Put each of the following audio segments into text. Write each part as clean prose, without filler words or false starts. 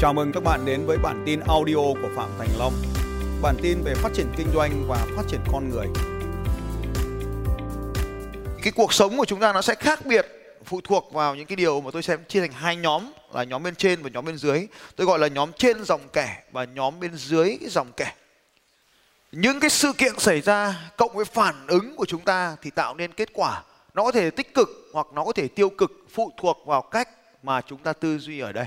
Chào mừng các bạn đến với bản tin audio của Phạm Thành Long. Bản tin về phát triển kinh doanh và phát triển con người. Cái cuộc sống của chúng ta nó sẽ khác biệt, phụ thuộc vào những cái điều mà tôi xem chia thành hai nhóm, là nhóm bên trên và nhóm bên dưới. Tôi gọi là nhóm trên dòng kẻ và nhóm bên dưới cái dòng kẻ. Những cái sự kiện xảy ra cộng với phản ứng của chúng ta thì tạo nên kết quả. Nó có thể tích cực hoặc nó có thể tiêu cực, phụ thuộc vào cách mà chúng ta tư duy ở đây.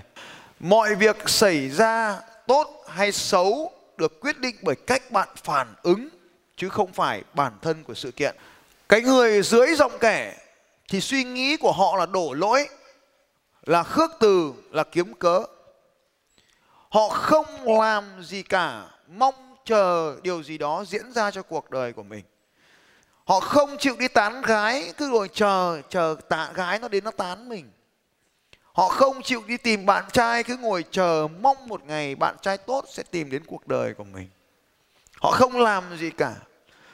Mọi việc xảy ra tốt hay xấu được quyết định bởi cách bạn phản ứng, chứ không phải bản thân của sự kiện. Cái người dưới dòng kẻ thì suy nghĩ của họ là đổ lỗi, là khước từ, là kiếm cớ. Họ không làm gì cả, mong chờ điều gì đó diễn ra cho cuộc đời của mình. Họ không chịu đi tán gái, cứ ngồi chờ tạ gái nó đến nó tán mình. Họ không chịu đi tìm bạn trai, cứ ngồi chờ mong một ngày bạn trai tốt sẽ tìm đến cuộc đời của mình. Họ không làm gì cả.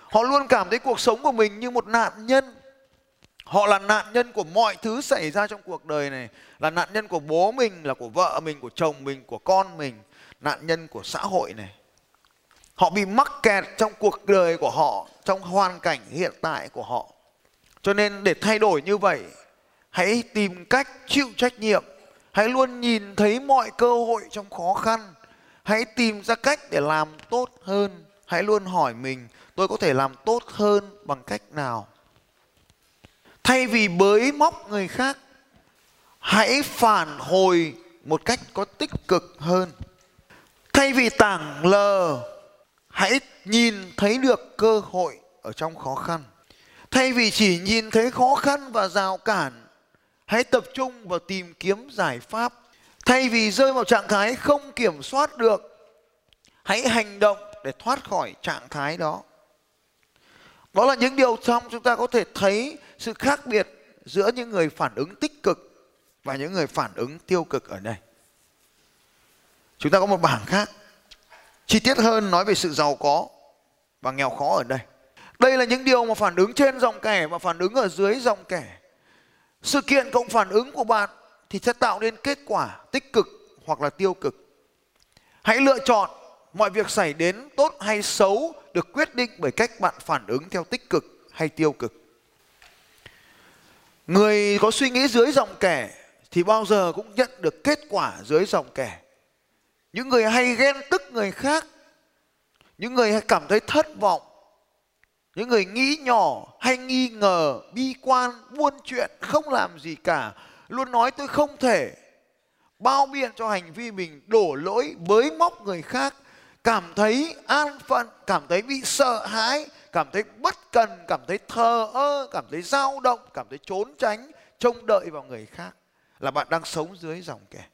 Họ luôn cảm thấy cuộc sống của mình như một nạn nhân. Họ là nạn nhân của mọi thứ xảy ra trong cuộc đời này. Là nạn nhân của bố mình, là của vợ mình, của chồng mình, của con mình. Nạn nhân của xã hội này. Họ bị mắc kẹt trong cuộc đời của họ, trong hoàn cảnh hiện tại của họ. Cho nên để thay đổi như vậy, hãy tìm cách chịu trách nhiệm. Hãy luôn nhìn thấy mọi cơ hội trong khó khăn. Hãy tìm ra cách để làm tốt hơn. Hãy luôn hỏi mình, tôi có thể làm tốt hơn bằng cách nào? Thay vì bới móc người khác, hãy phản hồi một cách có tích cực hơn. Thay vì tảng lờ, hãy nhìn thấy được cơ hội ở trong khó khăn. Thay vì chỉ nhìn thấy khó khăn và rào cản, hãy tập trung vào tìm kiếm giải pháp. Thay vì rơi vào trạng thái không kiểm soát được, hãy hành động để thoát khỏi trạng thái đó. Đó là những điều trong chúng ta có thể thấy sự khác biệt giữa những người phản ứng tích cực và những người phản ứng tiêu cực ở đây. Chúng ta có một bảng khác, chi tiết hơn nói về sự giàu có và nghèo khó ở đây. Đây là những điều mà phản ứng trên dòng kẻ và phản ứng ở dưới dòng kẻ. Sự kiện cộng phản ứng của bạn thì sẽ tạo nên kết quả tích cực hoặc là tiêu cực. Hãy lựa chọn. Mọi việc xảy đến tốt hay xấu được quyết định bởi cách bạn phản ứng theo tích cực hay tiêu cực. Người có suy nghĩ dưới dòng kẻ thì bao giờ cũng nhận được kết quả dưới dòng kẻ. Những người hay ghen tức người khác, những người hay cảm thấy thất vọng, những người nghĩ nhỏ, hay nghi ngờ, bi quan, buôn chuyện, không làm gì cả, luôn nói tôi không thể, bao biện cho hành vi mình, đổ lỗi, bới móc người khác, cảm thấy an phận, cảm thấy bị sợ hãi, cảm thấy bất cần, cảm thấy thờ ơ, cảm thấy dao động, cảm thấy trốn tránh, trông đợi vào người khác, là bạn đang sống dưới dòng kẻ.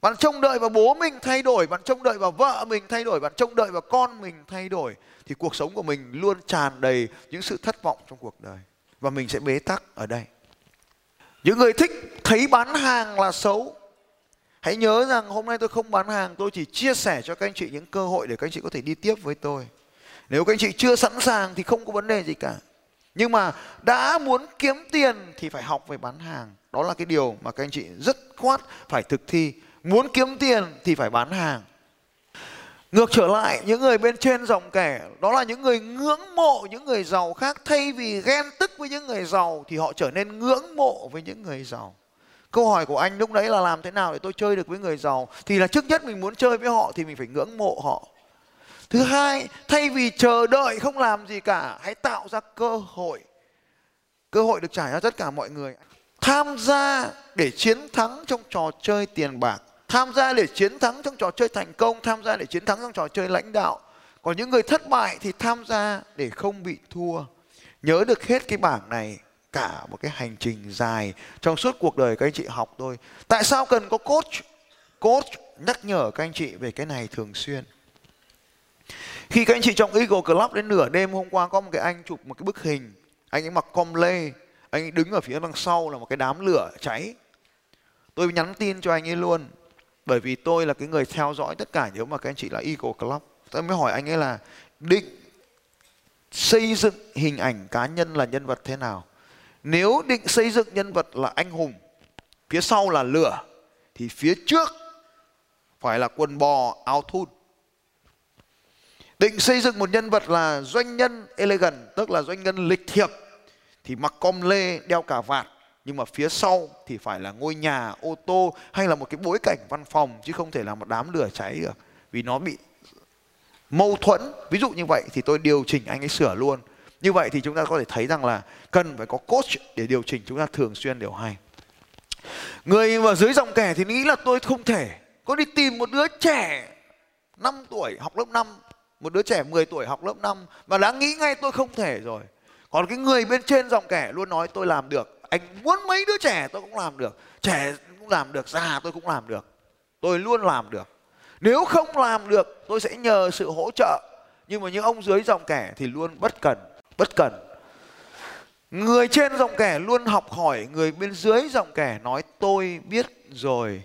Bạn trông đợi vào bố mình thay đổi, bạn trông đợi vào vợ mình thay đổi, bạn trông đợi vào con mình thay đổi, thì cuộc sống của mình luôn tràn đầy những sự thất vọng trong cuộc đời. Và mình sẽ bế tắc ở đây. Những người thích thấy bán hàng là xấu, hãy nhớ rằng hôm nay tôi không bán hàng, tôi chỉ chia sẻ cho các anh chị những cơ hội để các anh chị có thể đi tiếp với tôi. Nếu các anh chị chưa sẵn sàng thì không có vấn đề gì cả. Nhưng mà đã muốn kiếm tiền thì phải học về bán hàng. Đó là cái điều mà các anh chị rất khoát phải thực thi. Muốn kiếm tiền thì phải bán hàng. Ngược trở lại, những người bên trên dòng kẻ, đó là những người ngưỡng mộ những người giàu khác. Thay vì ghen tức với những người giàu thì họ trở nên ngưỡng mộ với những người giàu. Câu hỏi của anh lúc đấy là làm thế nào để tôi chơi được với người giàu? Thì là trước nhất mình muốn chơi với họ thì mình phải ngưỡng mộ họ. Thứ hai, thay vì chờ đợi không làm gì cả, hãy tạo ra cơ hội. Cơ hội được trải ra tất cả mọi người. Tham gia để chiến thắng trong trò chơi tiền bạc. Tham gia để chiến thắng trong trò chơi thành công, tham gia để chiến thắng trong trò chơi lãnh đạo. Còn những người thất bại thì tham gia để không bị thua. Nhớ được hết cái bảng này, cả một cái hành trình dài trong suốt cuộc đời các anh chị học tôi. Tại sao cần có coach? Coach nhắc nhở các anh chị về cái này thường xuyên. Khi các anh chị trong Eagle Club đến nửa đêm hôm qua, có một cái anh chụp một cái bức hình. Anh ấy mặc com lê, anh ấy đứng ở phía đằng sau là một cái đám lửa cháy. Tôi nhắn tin cho anh ấy luôn. Bởi vì tôi là cái người theo dõi tất cả nếu mà các anh chị là Eagle Club. Tôi mới hỏi anh ấy là định xây dựng hình ảnh cá nhân là nhân vật thế nào. Nếu định xây dựng nhân vật là anh hùng, phía sau là lửa, thì phía trước phải là quần bò áo thun. Định xây dựng một nhân vật là doanh nhân elegant, tức là doanh nhân lịch thiệp, thì mặc com lê, đeo cà vạt, nhưng mà phía sau thì phải là ngôi nhà, ô tô hay là một cái bối cảnh văn phòng, chứ không thể là một đám lửa cháy được, vì nó bị mâu thuẫn. Ví dụ như vậy thì tôi điều chỉnh, anh ấy sửa luôn. Như vậy thì chúng ta có thể thấy rằng là cần phải có coach để điều chỉnh chúng ta thường xuyên điều hay. Người ở dưới dòng kẻ thì nghĩ là tôi không thể có đi tìm một đứa trẻ 5 tuổi học lớp 5, một đứa trẻ 10 tuổi học lớp 5 mà đã nghĩ ngay tôi không thể rồi. Còn cái người bên trên dòng kẻ luôn nói tôi làm được. Anh muốn mấy đứa trẻ tôi cũng làm được. Trẻ cũng làm được, già tôi cũng làm được. Tôi luôn làm được. Nếu không làm được tôi sẽ nhờ sự hỗ trợ. Nhưng mà những ông dưới dòng kẻ thì luôn bất cần. Người trên dòng kẻ luôn học hỏi. Người bên dưới dòng kẻ nói tôi biết rồi.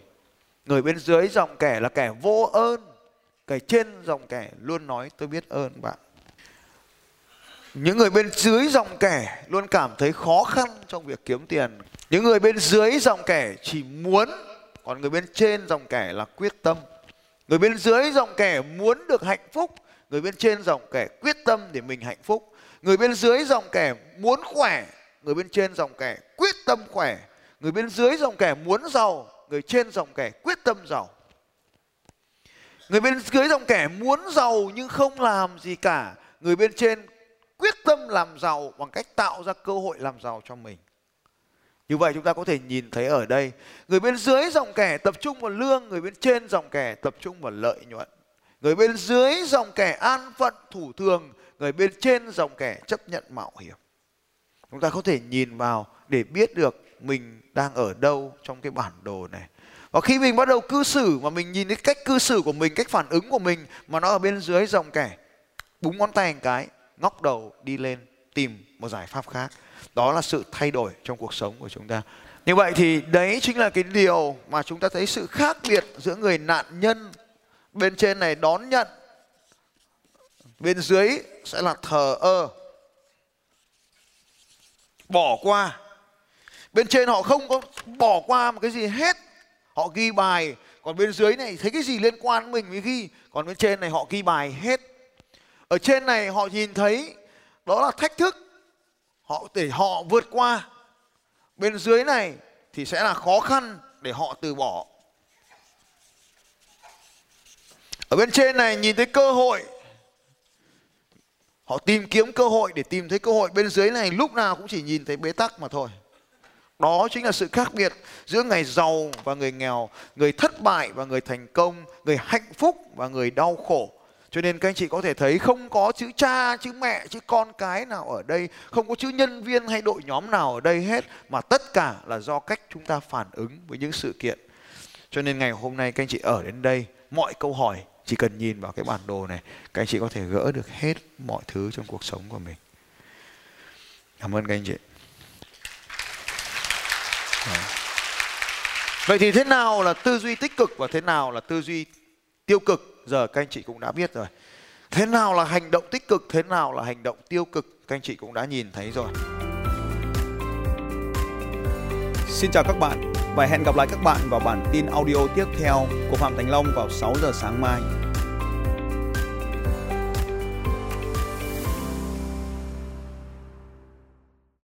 Người bên dưới dòng kẻ là kẻ vô ơn. Kẻ trên dòng kẻ luôn nói tôi biết ơn bạn. Những người bên dưới dòng kẻ luôn cảm thấy khó khăn trong việc kiếm tiền. Những người bên dưới dòng kẻ chỉ muốn, còn người bên trên dòng kẻ là quyết tâm. Người bên dưới dòng kẻ muốn được hạnh phúc, người bên trên dòng kẻ quyết tâm để mình hạnh phúc. Người bên dưới dòng kẻ muốn khỏe, người bên trên dòng kẻ quyết tâm khỏe. Người bên dưới dòng kẻ muốn giàu, người trên dòng kẻ quyết tâm giàu. Người bên dưới dòng kẻ muốn giàu nhưng không làm gì cả, người bên trên quyết tâm làm giàu bằng cách tạo ra cơ hội làm giàu cho mình. Như vậy chúng ta có thể nhìn thấy ở đây, người bên dưới dòng kẻ tập trung vào lương, người bên trên dòng kẻ tập trung vào lợi nhuận. Người bên dưới dòng kẻ an phận thủ thường, người bên trên dòng kẻ chấp nhận mạo hiểm. Chúng ta có thể nhìn vào để biết được mình đang ở đâu trong cái bản đồ này. Và khi mình bắt đầu cư xử mà mình nhìn cái cách cư xử của mình, cách phản ứng của mình mà nó ở bên dưới dòng kẻ, búng ngón tay một cái, ngóc đầu đi lên tìm một giải pháp khác. Đó là sự thay đổi trong cuộc sống của chúng ta. Như vậy thì đấy chính là cái điều mà chúng ta thấy sự khác biệt giữa người nạn nhân. Bên trên này đón nhận, bên dưới sẽ là thờ ơ, bỏ qua. Bên trên họ không có bỏ qua một cái gì hết, họ ghi bài. Còn bên dưới này thấy cái gì liên quan đến mình mới ghi, còn bên trên này họ ghi bài hết. Ở trên này họ nhìn thấy đó là thách thức, họ để họ vượt qua. Bên dưới này thì sẽ là khó khăn để họ từ bỏ. Ở bên trên này nhìn thấy cơ hội, họ tìm kiếm cơ hội để tìm thấy cơ hội. Bên dưới này lúc nào cũng chỉ nhìn thấy bế tắc mà thôi. Đó chính là sự khác biệt giữa người giàu và người nghèo, người thất bại và người thành công, người hạnh phúc và người đau khổ. Cho nên các anh chị có thể thấy không có chữ cha, chữ mẹ, chữ con cái nào ở đây, không có chữ nhân viên hay đội nhóm nào ở đây hết, mà tất cả là do cách chúng ta phản ứng với những sự kiện. Cho nên ngày hôm nay các anh chị ở đến đây, mọi câu hỏi chỉ cần nhìn vào cái bản đồ này, các anh chị có thể gỡ được hết mọi thứ trong cuộc sống của mình. Cảm ơn các anh chị. Vậy thì thế nào là tư duy tích cực và thế nào là tư duy tiêu cực? Giờ các anh chị cũng đã biết rồi. Thế nào là hành động tích cực, thế nào là hành động tiêu cực? Các anh chị cũng đã nhìn thấy rồi. Xin chào các bạn và hẹn gặp lại các bạn vào bản tin audio tiếp theo của Phạm Thành Long vào 6 giờ sáng mai.